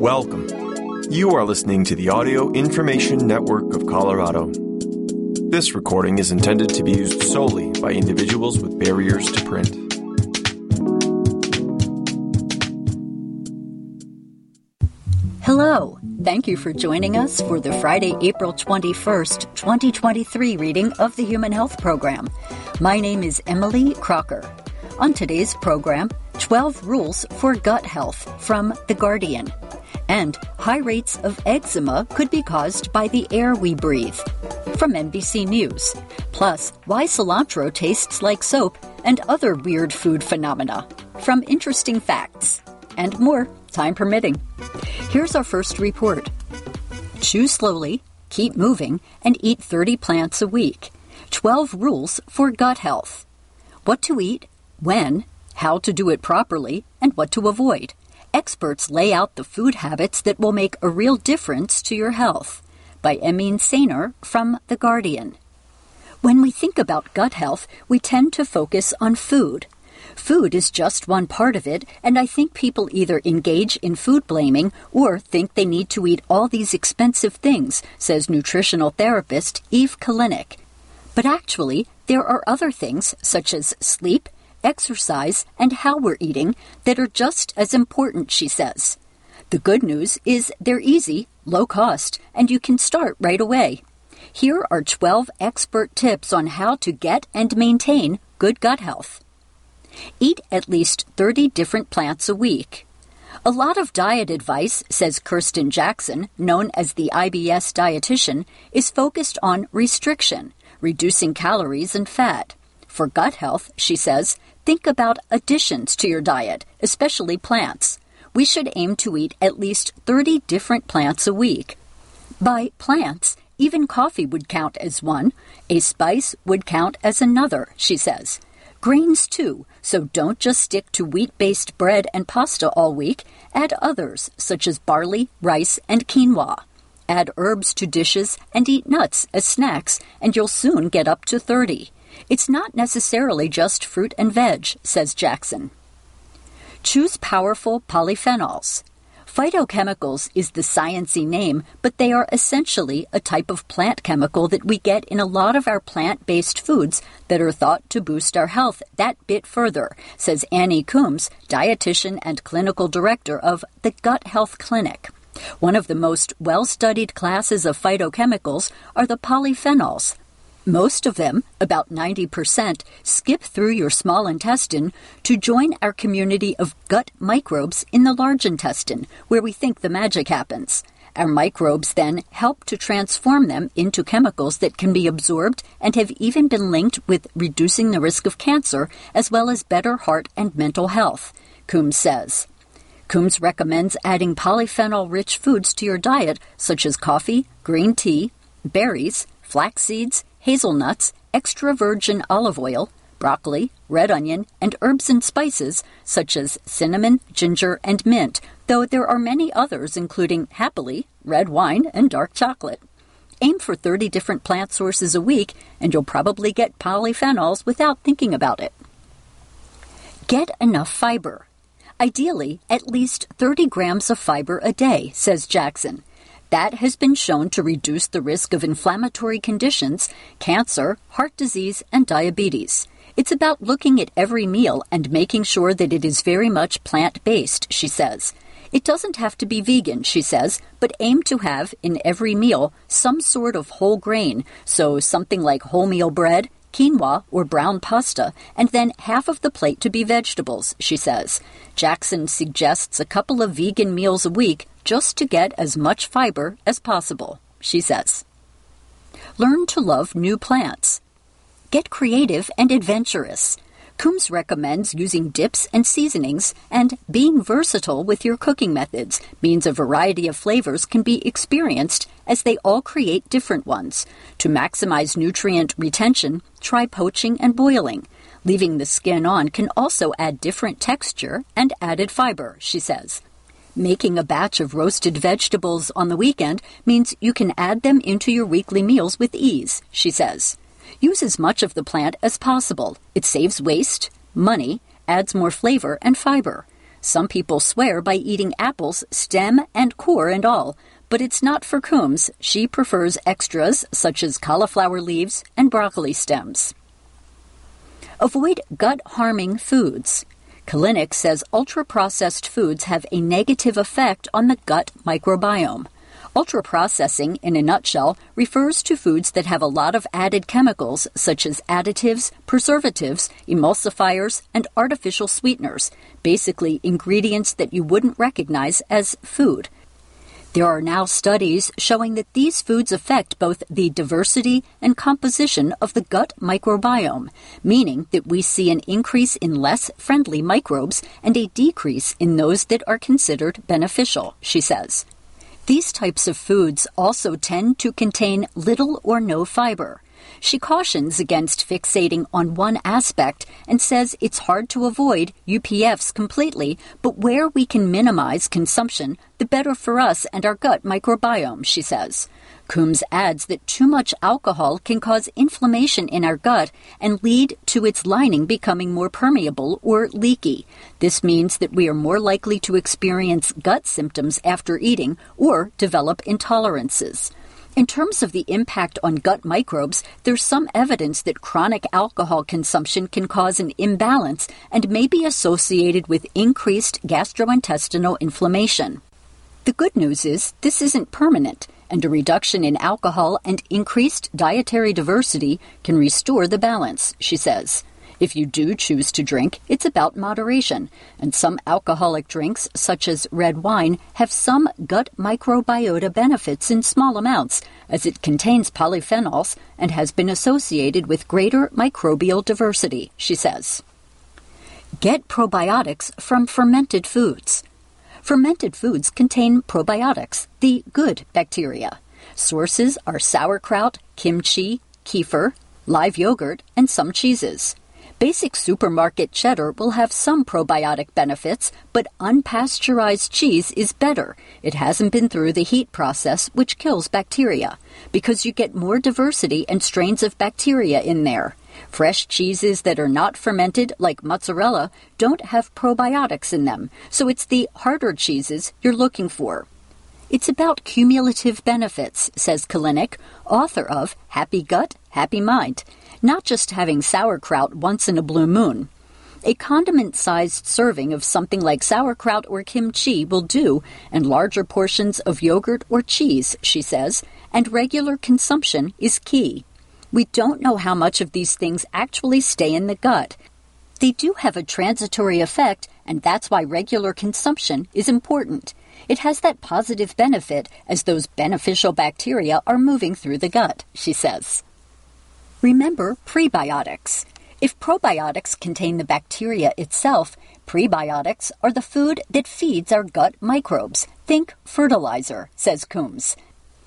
Welcome. You are listening to the Audio Information Network of Colorado. This recording is intended to be used solely by individuals with barriers to print. Hello. Thank you for joining us for the Friday, April 21st, 2023 reading of the Human Health Program. My name is Emily Crocker. On today's program, 12 rules for gut health from The Guardian. And high rates of eczema could be caused by the air we breathe from NBC News. Plus, why cilantro tastes like soap and other weird food phenomena from Interesting Facts. And more, time permitting. Here's our first report. Chew slowly, keep moving, and eat 30 plants a week. 12 rules for gut health. What to eat, when, how to do it properly, and what to avoid. Experts lay out the food habits that will make a real difference to your health. By Emin Sainer from The Guardian. When we think about gut health, we tend to focus on food. Food is just one part of it, and I think people either engage in food blaming or think they need to eat all these expensive things, says nutritional therapist Eve Kalinik. But actually, there are other things, such as sleep, exercise, and how we're eating, that are just as important, she says. The good news is they're easy, low cost, and you can start right away. Here are 12 expert tips on how to get and maintain good gut health. Eat at least 30 different plants a week. A lot of diet advice, says Kirsten Jackson, known as the IBS dietitian, is focused on restriction, reducing calories and fat. For gut health, she says, think about additions to your diet, especially plants. We should aim to eat at least 30 different plants a week. By plants, even coffee would count as one. A spice would count as another, she says. Grains too, so don't just stick to wheat-based bread and pasta all week. Add others, such as barley, rice, and quinoa. Add herbs to dishes and eat nuts as snacks, and you'll soon get up to 30. It's not necessarily just fruit and veg, says Jackson. Choose powerful polyphenols. Phytochemicals is the science-y name, but they are essentially a type of plant chemical that we get in a lot of our plant-based foods that are thought to boost our health that bit further, says Annie Coombs, dietitian and clinical director of the Gut Health Clinic. One of the most well-studied classes of phytochemicals are the polyphenols. Most of them, about 90%, skip through your small intestine to join our community of gut microbes in the large intestine, where we think the magic happens. Our microbes then help to transform them into chemicals that can be absorbed and have even been linked with reducing the risk of cancer, as well as better heart and mental health, Coombs says. Coombs recommends adding polyphenol-rich foods to your diet, such as coffee, green tea, berries, flax seeds, hazelnuts, extra virgin olive oil, broccoli, red onion, and herbs and spices such as cinnamon, ginger, and mint, though there are many others including, happily, red wine and dark chocolate. Aim for 30 different plant sources a week, and you'll probably get polyphenols without thinking about it. Get enough fiber. Ideally, at least 30 grams of fiber a day, says Jackson. That has been shown to reduce the risk of inflammatory conditions, cancer, heart disease, and diabetes. It's about looking at every meal and making sure that it is very much plant-based, she says. It doesn't have to be vegan, she says, but aim to have, in every meal, some sort of whole grain, so something like wholemeal bread, quinoa, or brown pasta, and then half of the plate to be vegetables, she says. Jackson suggests a couple of vegan meals a week, just to get as much fiber as possible, she says. Learn to love new plants. Get creative and adventurous. Coombs recommends using dips and seasonings, and being versatile with your cooking methods means a variety of flavors can be experienced as they all create different ones. To maximize nutrient retention, try poaching and boiling. Leaving the skin on can also add different texture and added fiber, she says. Making a batch of roasted vegetables on the weekend means you can add them into your weekly meals with ease, she says. Use as much of the plant as possible. It saves waste, money, adds more flavor and fiber. Some people swear by eating apples, stem and core and all, but it's not for Coombs. She prefers extras such as cauliflower leaves and broccoli stems. Avoid gut-harming foods. Kalinik says ultra-processed foods have a negative effect on the gut microbiome. Ultra-processing, in a nutshell, refers to foods that have a lot of added chemicals such as additives, preservatives, emulsifiers, and artificial sweeteners, basically ingredients that you wouldn't recognize as food. There are now studies showing that these foods affect both the diversity and composition of the gut microbiome, meaning that we see an increase in less friendly microbes and a decrease in those that are considered beneficial, she says. These types of foods also tend to contain little or no fiber. She cautions against fixating on one aspect and says it's hard to avoid UPFs completely, but where we can minimize consumption, the better for us and our gut microbiome, she says. Coombs adds that too much alcohol can cause inflammation in our gut and lead to its lining becoming more permeable or leaky. This means that we are more likely to experience gut symptoms after eating or develop intolerances. In terms of the impact on gut microbes, there's some evidence that chronic alcohol consumption can cause an imbalance and may be associated with increased gastrointestinal inflammation. The good news is this isn't permanent, and a reduction in alcohol and increased dietary diversity can restore the balance, she says. If you do choose to drink, it's about moderation, and some alcoholic drinks, such as red wine, have some gut microbiota benefits in small amounts, as it contains polyphenols and has been associated with greater microbial diversity, she says. Get probiotics from fermented foods. Fermented foods contain probiotics, the good bacteria. Sources are sauerkraut, kimchi, kefir, live yogurt, and some cheeses. Basic supermarket cheddar will have some probiotic benefits, but unpasteurized cheese is better. It hasn't been through the heat process, which kills bacteria, because you get more diversity and strains of bacteria in there. Fresh cheeses that are not fermented, like mozzarella, don't have probiotics in them, so it's the harder cheeses you're looking for. It's about cumulative benefits, says Kalinik, author of Happy Gut, Happy Mind. Not just having sauerkraut once in a blue moon. A condiment-sized serving of something like sauerkraut or kimchi will do, and larger portions of yogurt or cheese, she says, and regular consumption is key. We don't know how much of these things actually stay in the gut. They do have a transitory effect, and that's why regular consumption is important. It has that positive benefit as those beneficial bacteria are moving through the gut, she says. Remember prebiotics. If probiotics contain the bacteria itself, prebiotics are the food that feeds our gut microbes. Think fertilizer, says Coombs.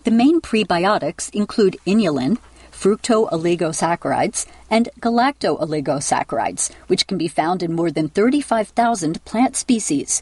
The main prebiotics include inulin, fructooligosaccharides, and galactooligosaccharides, which can be found in more than 35,000 plant species.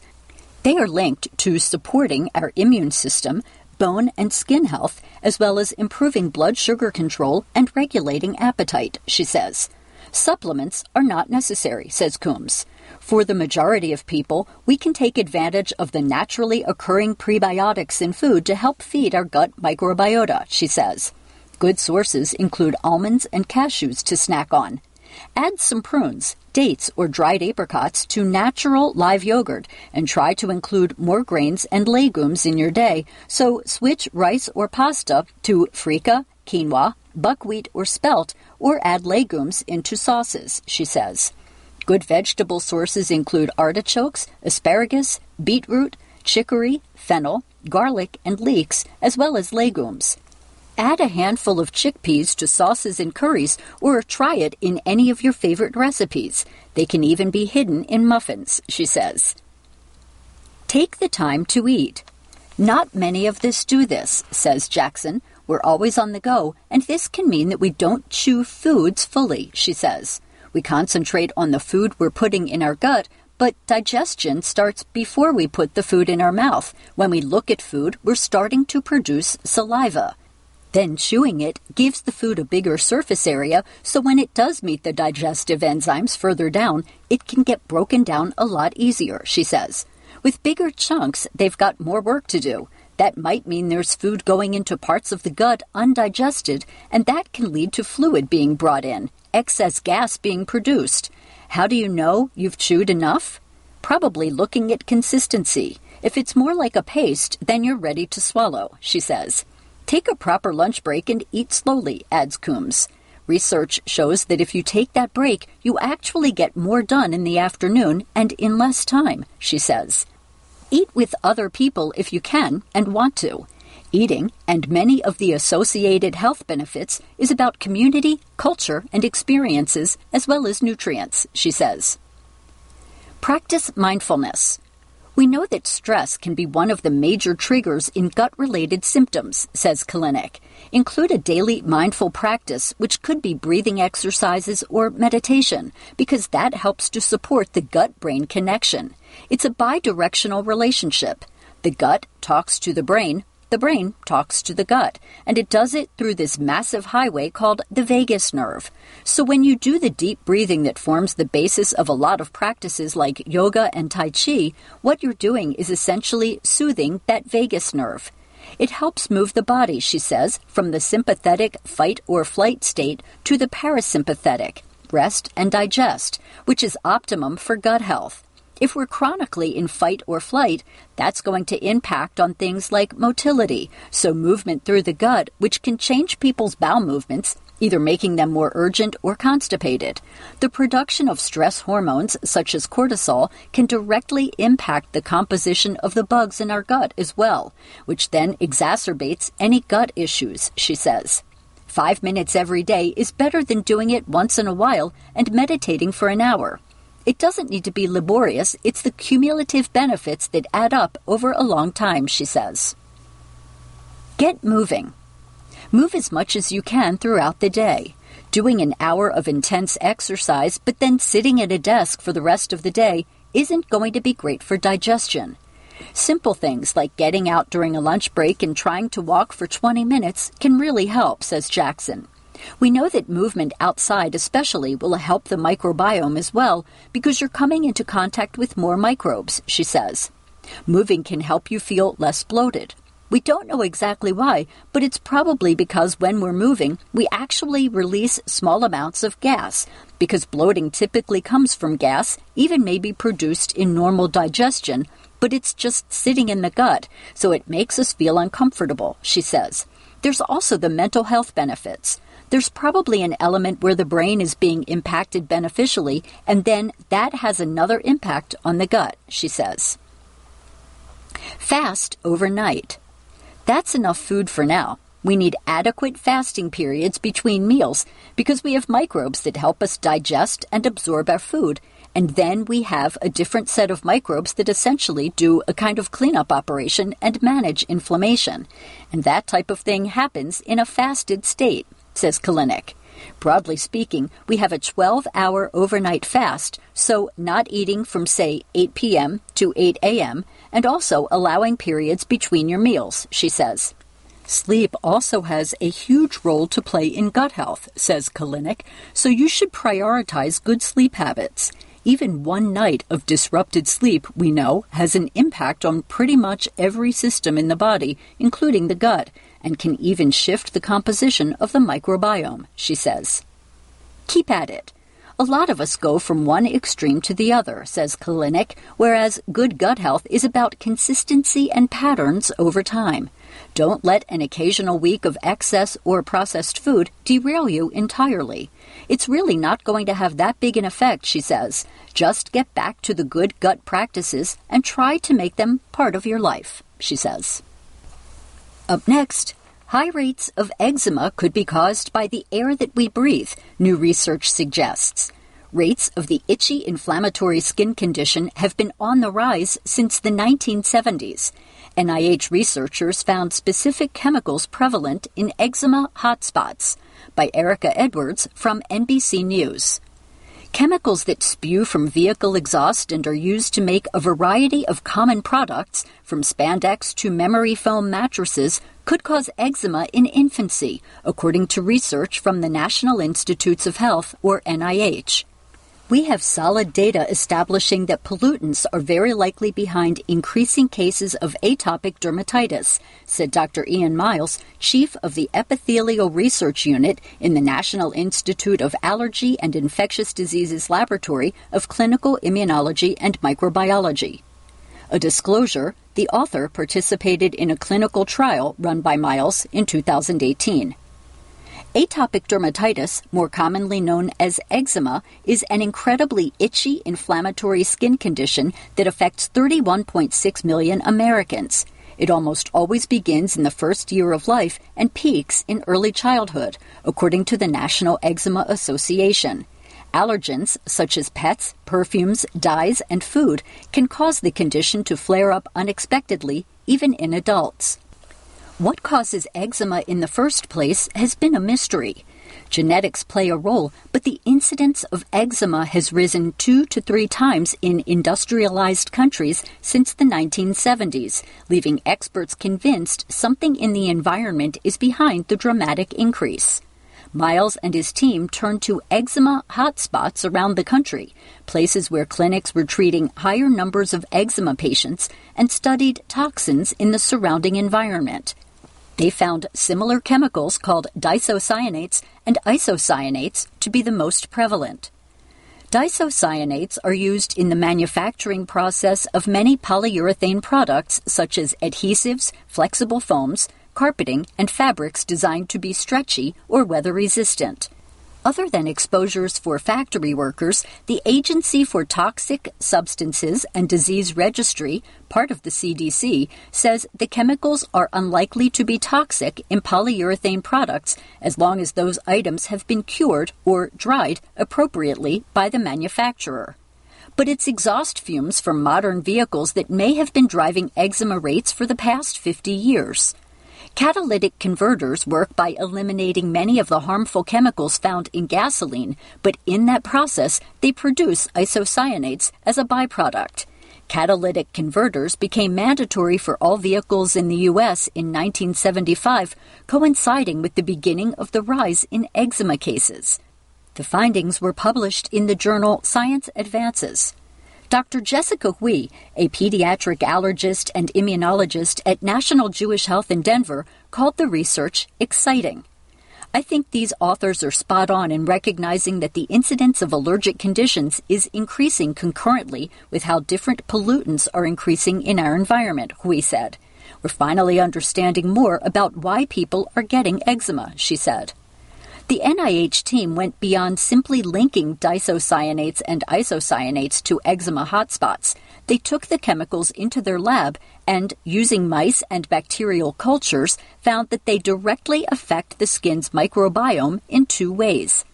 They are linked to supporting our immune system, bone and skin health, as well as improving blood sugar control and regulating appetite, she says. Supplements are not necessary, says Coombs. For the majority of people, we can take advantage of the naturally occurring prebiotics in food to help feed our gut microbiota, she says. Good sources include almonds and cashews to snack on. Add some prunes, dates, or dried apricots to natural live yogurt and try to include more grains and legumes in your day, so switch rice or pasta to frika, quinoa, buckwheat, or spelt, or add legumes into sauces, she says. Good vegetable sources include artichokes, asparagus, beetroot, chicory, fennel, garlic, and leeks, as well as legumes. Add a handful of chickpeas to sauces and curries, or try it in any of your favorite recipes. They can even be hidden in muffins, she says. Take the time to eat. Not many of us do this, says Jackson. We're always on the go, and this can mean that we don't chew foods fully, she says. We concentrate on the food we're putting in our gut, but digestion starts before we put the food in our mouth. When we look at food, we're starting to produce saliva. Then chewing it gives the food a bigger surface area, so when it does meet the digestive enzymes further down, it can get broken down a lot easier, she says. With bigger chunks, they've got more work to do. That might mean there's food going into parts of the gut undigested, and that can lead to fluid being brought in, excess gas being produced. How do you know you've chewed enough? Probably looking at consistency. If it's more like a paste, then you're ready to swallow, she says. Take a proper lunch break and eat slowly, adds Coombs. Research shows that if you take that break, you actually get more done in the afternoon and in less time, she says. Eat with other people if you can and want to. Eating, and many of the associated health benefits, is about community, culture, and experiences, as well as nutrients, she says. Practice mindfulness. We know that stress can be one of the major triggers in gut-related symptoms, says Kalinik. Include a daily mindful practice, which could be breathing exercises or meditation, because that helps to support the gut-brain connection. It's a bidirectional relationship. The gut talks to the brain talks to the gut, and it does it through this massive highway called the vagus nerve. So when you do the deep breathing that forms the basis of a lot of practices like yoga and tai chi, what you're doing is essentially soothing that vagus nerve. It helps move the body, she says, from the sympathetic fight or flight state to the parasympathetic, rest and digest, which is optimum for gut health. If we're chronically in fight or flight, that's going to impact on things like motility, so movement through the gut, which can change people's bowel movements, either making them more urgent or constipated. The production of stress hormones, such as cortisol, can directly impact the composition of the bugs in our gut as well, which then exacerbates any gut issues, she says. 5 minutes every day is better than doing it once in a while and meditating for an hour. It doesn't need to be laborious, it's the cumulative benefits that add up over a long time, she says. Get moving. Move as much as you can throughout the day. Doing an hour of intense exercise, but then sitting at a desk for the rest of the day, isn't going to be great for digestion. Simple things like getting out during a lunch break and trying to walk for 20 minutes can really help, says Jackson. We know that movement outside especially will help the microbiome as well because you're coming into contact with more microbes, she says. Moving can help you feel less bloated. We don't know exactly why, but it's probably because when we're moving, we actually release small amounts of gas because bloating typically comes from gas, even may be produced in normal digestion, but it's just sitting in the gut, so it makes us feel uncomfortable, she says. There's also the mental health benefits. There's probably an element where the brain is being impacted beneficially, and then that has another impact on the gut, she says. Fast overnight. That's enough food for now. We need adequate fasting periods between meals because we have microbes that help us digest and absorb our food, and then we have a different set of microbes that essentially do a kind of cleanup operation and manage inflammation. And that type of thing happens in a fasted state, says Kalinik. Broadly speaking, we have a 12-hour overnight fast, so not eating from, say, 8 p.m. to 8 a.m., and also allowing periods between your meals, she says. Sleep also has a huge role to play in gut health, says Kalinik, so you should prioritize good sleep habits. Even one night of disrupted sleep, we know, has an impact on pretty much every system in the body, including the gut, and can even shift the composition of the microbiome, she says. Keep at it. A lot of us go from one extreme to the other, says Kalinik, whereas good gut health is about consistency and patterns over time. Don't let an occasional week of excess or processed food derail you entirely. It's really not going to have that big an effect, she says. Just get back to the good gut practices and try to make them part of your life, she says. Up next, high rates of eczema could be caused by the air that we breathe, new research suggests. Rates of the itchy inflammatory skin condition have been on the rise since the 1970s. NIH researchers found specific chemicals prevalent in eczema hotspots. By Erica Edwards from NBC News. Chemicals that spew from vehicle exhaust and are used to make a variety of common products, from spandex to memory foam mattresses could cause eczema in infancy, according to research from the National Institutes of Health, or NIH. We have solid data establishing that pollutants are very likely behind increasing cases of atopic dermatitis, said Dr. Ian Miles, chief of the Epithelial Research Unit in the National Institute of Allergy and Infectious Diseases Laboratory of Clinical Immunology and Microbiology. A disclosure, the author participated in a clinical trial run by Miles in 2018. Atopic dermatitis, more commonly known as eczema, is an incredibly itchy, inflammatory skin condition that affects 31.6 million Americans. It almost always begins in the first year of life and peaks in early childhood, according to the National Eczema Association. Allergens, such as pets, perfumes, dyes, and food, can cause the condition to flare up unexpectedly, even in adults. What causes eczema in the first place has been a mystery. Genetics play a role, but the incidence of eczema has risen 2 to 3 times in industrialized countries since the 1970s, leaving experts convinced something in the environment is behind the dramatic increase. Miles and his team turned to eczema hotspots around the country, places where clinics were treating higher numbers of eczema patients and studied toxins in the surrounding environment. They found similar chemicals called disocyanates and isocyanates to be the most prevalent. Disocyanates are used in the manufacturing process of many polyurethane products such as adhesives, flexible foams, carpeting, and fabrics designed to be stretchy or weather-resistant. Other than exposures for factory workers, the Agency for Toxic Substances and Disease Registry, part of the CDC, says the chemicals are unlikely to be toxic in polyurethane products as long as those items have been cured or dried appropriately by the manufacturer. But it's exhaust fumes from modern vehicles that may have been driving eczema rates for the past 50 years. Catalytic converters work by eliminating many of the harmful chemicals found in gasoline, but in that process, they produce isocyanates as a byproduct. Catalytic converters became mandatory for all vehicles in the U.S. in 1975, coinciding with the beginning of the rise in eczema cases. The findings were published in the journal Science Advances. Dr. Jessica Hui, a pediatric allergist and immunologist at National Jewish Health in Denver, called the research exciting. I think these authors are spot on in recognizing that the incidence of allergic conditions is increasing concurrently with how different pollutants are increasing in our environment, Hui said. We're finally understanding more about why people are getting eczema, she said. The NIH team went beyond simply linking disocyanates and isocyanates to eczema hotspots. They took the chemicals into their lab and, using mice and bacterial cultures, found that they directly affect the skin's microbiome in 2 ways.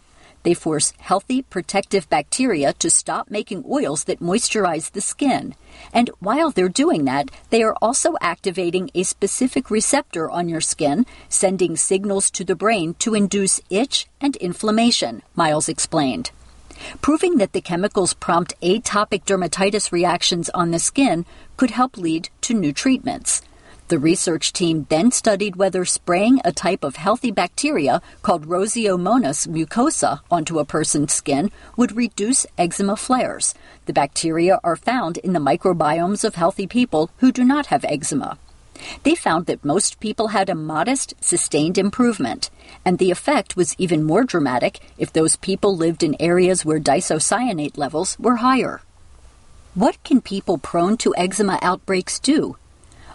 They force healthy, protective bacteria to stop making oils that moisturize the skin. And while they're doing that, they are also activating a specific receptor on your skin, sending signals to the brain to induce itch and inflammation, Miles explained. Proving that the chemicals prompt atopic dermatitis reactions on the skin could help lead to new treatments. The research team then studied whether spraying a type of healthy bacteria called Roseomonas mucosa onto a person's skin would reduce eczema flares. The bacteria are found in the microbiomes of healthy people who do not have eczema. They found that most people had a modest, sustained improvement, and the effect was even more dramatic if those people lived in areas where disocyanate levels were higher. What can people prone to eczema outbreaks do?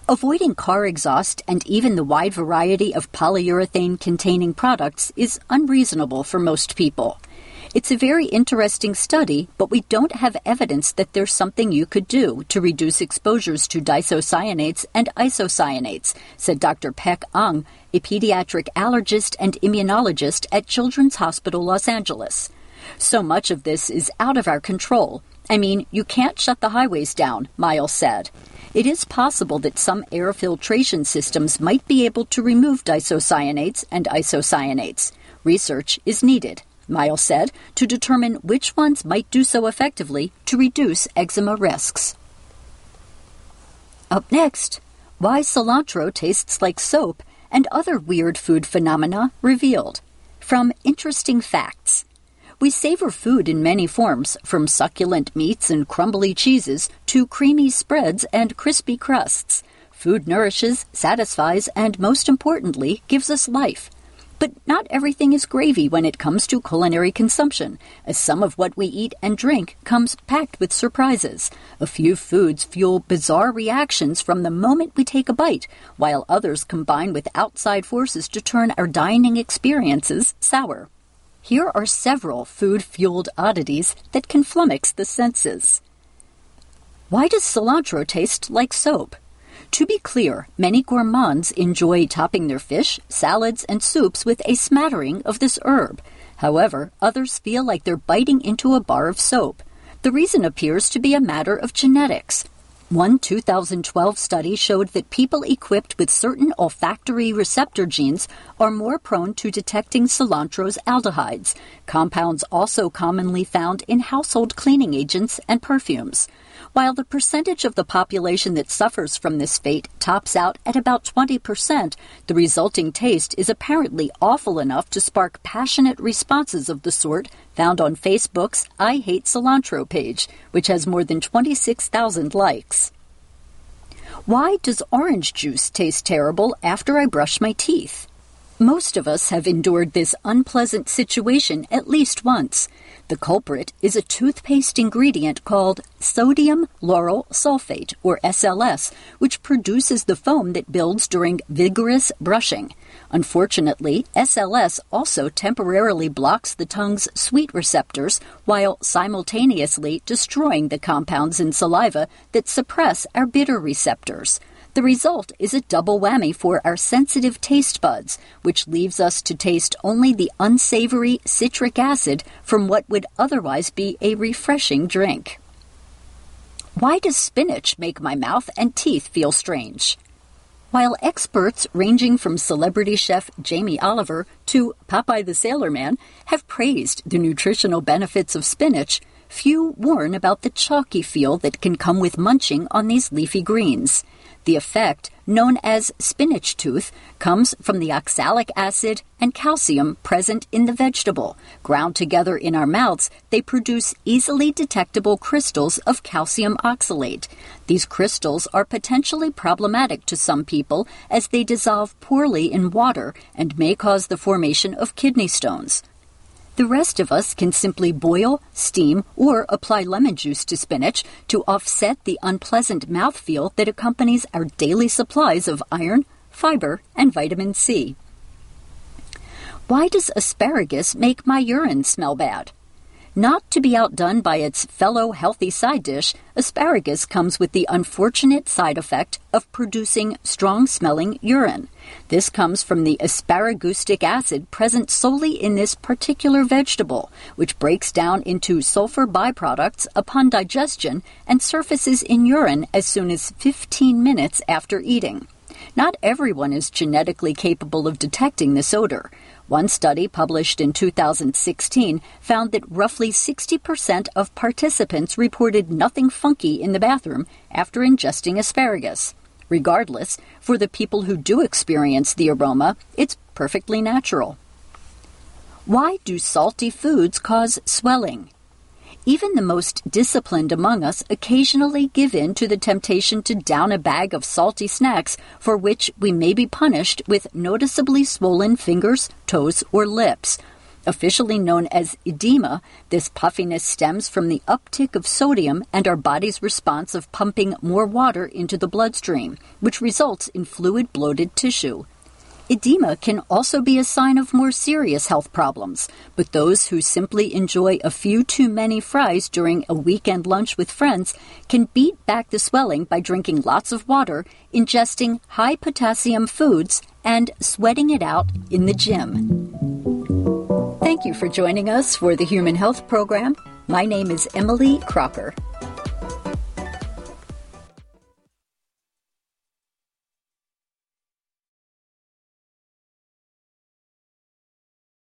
Avoiding car exhaust and even the wide variety of polyurethane-containing products is unreasonable for most people. It's a very interesting study, but we don't have evidence that there's something you could do to reduce exposures to disocyanates and isocyanates, said Dr. Peck Ong, a pediatric allergist and immunologist at Children's Hospital Los Angeles. So much of this is out of our control. I mean, you can't shut the highways down, Miles said. It is possible that some air filtration systems might be able to remove disocyanates and isocyanates. Research is needed, Miles said, to determine which ones might do so effectively to reduce eczema risks. Up next, why cilantro tastes like soap and other weird food phenomena revealed. From interesting facts. We savor food in many forms, from succulent meats and crumbly cheeses to creamy spreads and crispy crusts. Food nourishes, satisfies, and most importantly, gives us life. But not everything is gravy when it comes to culinary consumption, as some of what we eat and drink comes packed with surprises. A few foods fuel bizarre reactions from the moment we take a bite, while others combine with outside forces to turn our dining experiences sour. Here are several food-fueled oddities that can flummox the senses. Why does cilantro taste like soap? To be clear, many gourmands enjoy topping their fish, salads, and soups with a smattering of this herb. However, others feel like they're biting into a bar of soap. The reason appears to be a matter of genetics. One 2012 study showed that people equipped with certain olfactory receptor genes are more prone to detecting cilantro's aldehydes, compounds also commonly found in household cleaning agents and perfumes. While the percentage of the population that suffers from this fate tops out at about 20%, the resulting taste is apparently awful enough to spark passionate responses of the sort found on Facebook's I Hate Cilantro page, which has more than 26,000 likes. Why does orange juice taste terrible after I brush my teeth? Most of us have endured this unpleasant situation at least once. The culprit is a toothpaste ingredient called sodium lauryl sulfate, or SLS, which produces the foam that builds during vigorous brushing. Unfortunately, SLS also temporarily blocks the tongue's sweet receptors while simultaneously destroying the compounds in saliva that suppress our bitter receptors. The result is a double whammy for our sensitive taste buds, which leaves us to taste only the unsavory citric acid from what would otherwise be a refreshing drink. Why does spinach make my mouth and teeth feel strange? While experts ranging from celebrity chef Jamie Oliver to Popeye the Sailor Man have praised the nutritional benefits of spinach, few warn about the chalky feel that can come with munching on these leafy greens. The effect, known as spinach tooth, comes from the oxalic acid and calcium present in the vegetable. Ground together in our mouths, they produce easily detectable crystals of calcium oxalate. These crystals are potentially problematic to some people as they dissolve poorly in water and may cause the formation of kidney stones. The rest of us can simply boil, steam, or apply lemon juice to spinach to offset the unpleasant mouthfeel that accompanies our daily supplies of iron, fiber, and vitamin C. Why does asparagus make my urine smell bad? Not to be outdone by its fellow healthy side dish, asparagus comes with the unfortunate side effect of producing strong-smelling urine. This comes from the asparagusic acid present solely in this particular vegetable, which breaks down into sulfur byproducts upon digestion and surfaces in urine as soon as 15 minutes after eating. Not everyone is genetically capable of detecting this odor. One study published in 2016 found that roughly 60% of participants reported nothing funky in the bathroom after ingesting asparagus. Regardless, for the people who do experience the aroma, it's perfectly natural. Why do salty foods cause swelling? Even the most disciplined among us occasionally give in to the temptation to down a bag of salty snacks for which we may be punished with noticeably swollen fingers, toes, or lips. Officially known as edema, this puffiness stems from the uptick of sodium and our body's response of pumping more water into the bloodstream, which results in fluid-bloated tissue. Edema can also be a sign of more serious health problems, but those who simply enjoy a few too many fries during a weekend lunch with friends can beat back the swelling by drinking lots of water, ingesting high potassium foods, and sweating it out in the gym. Thank you for joining us for the Human Health Program. My name is Emily Crocker.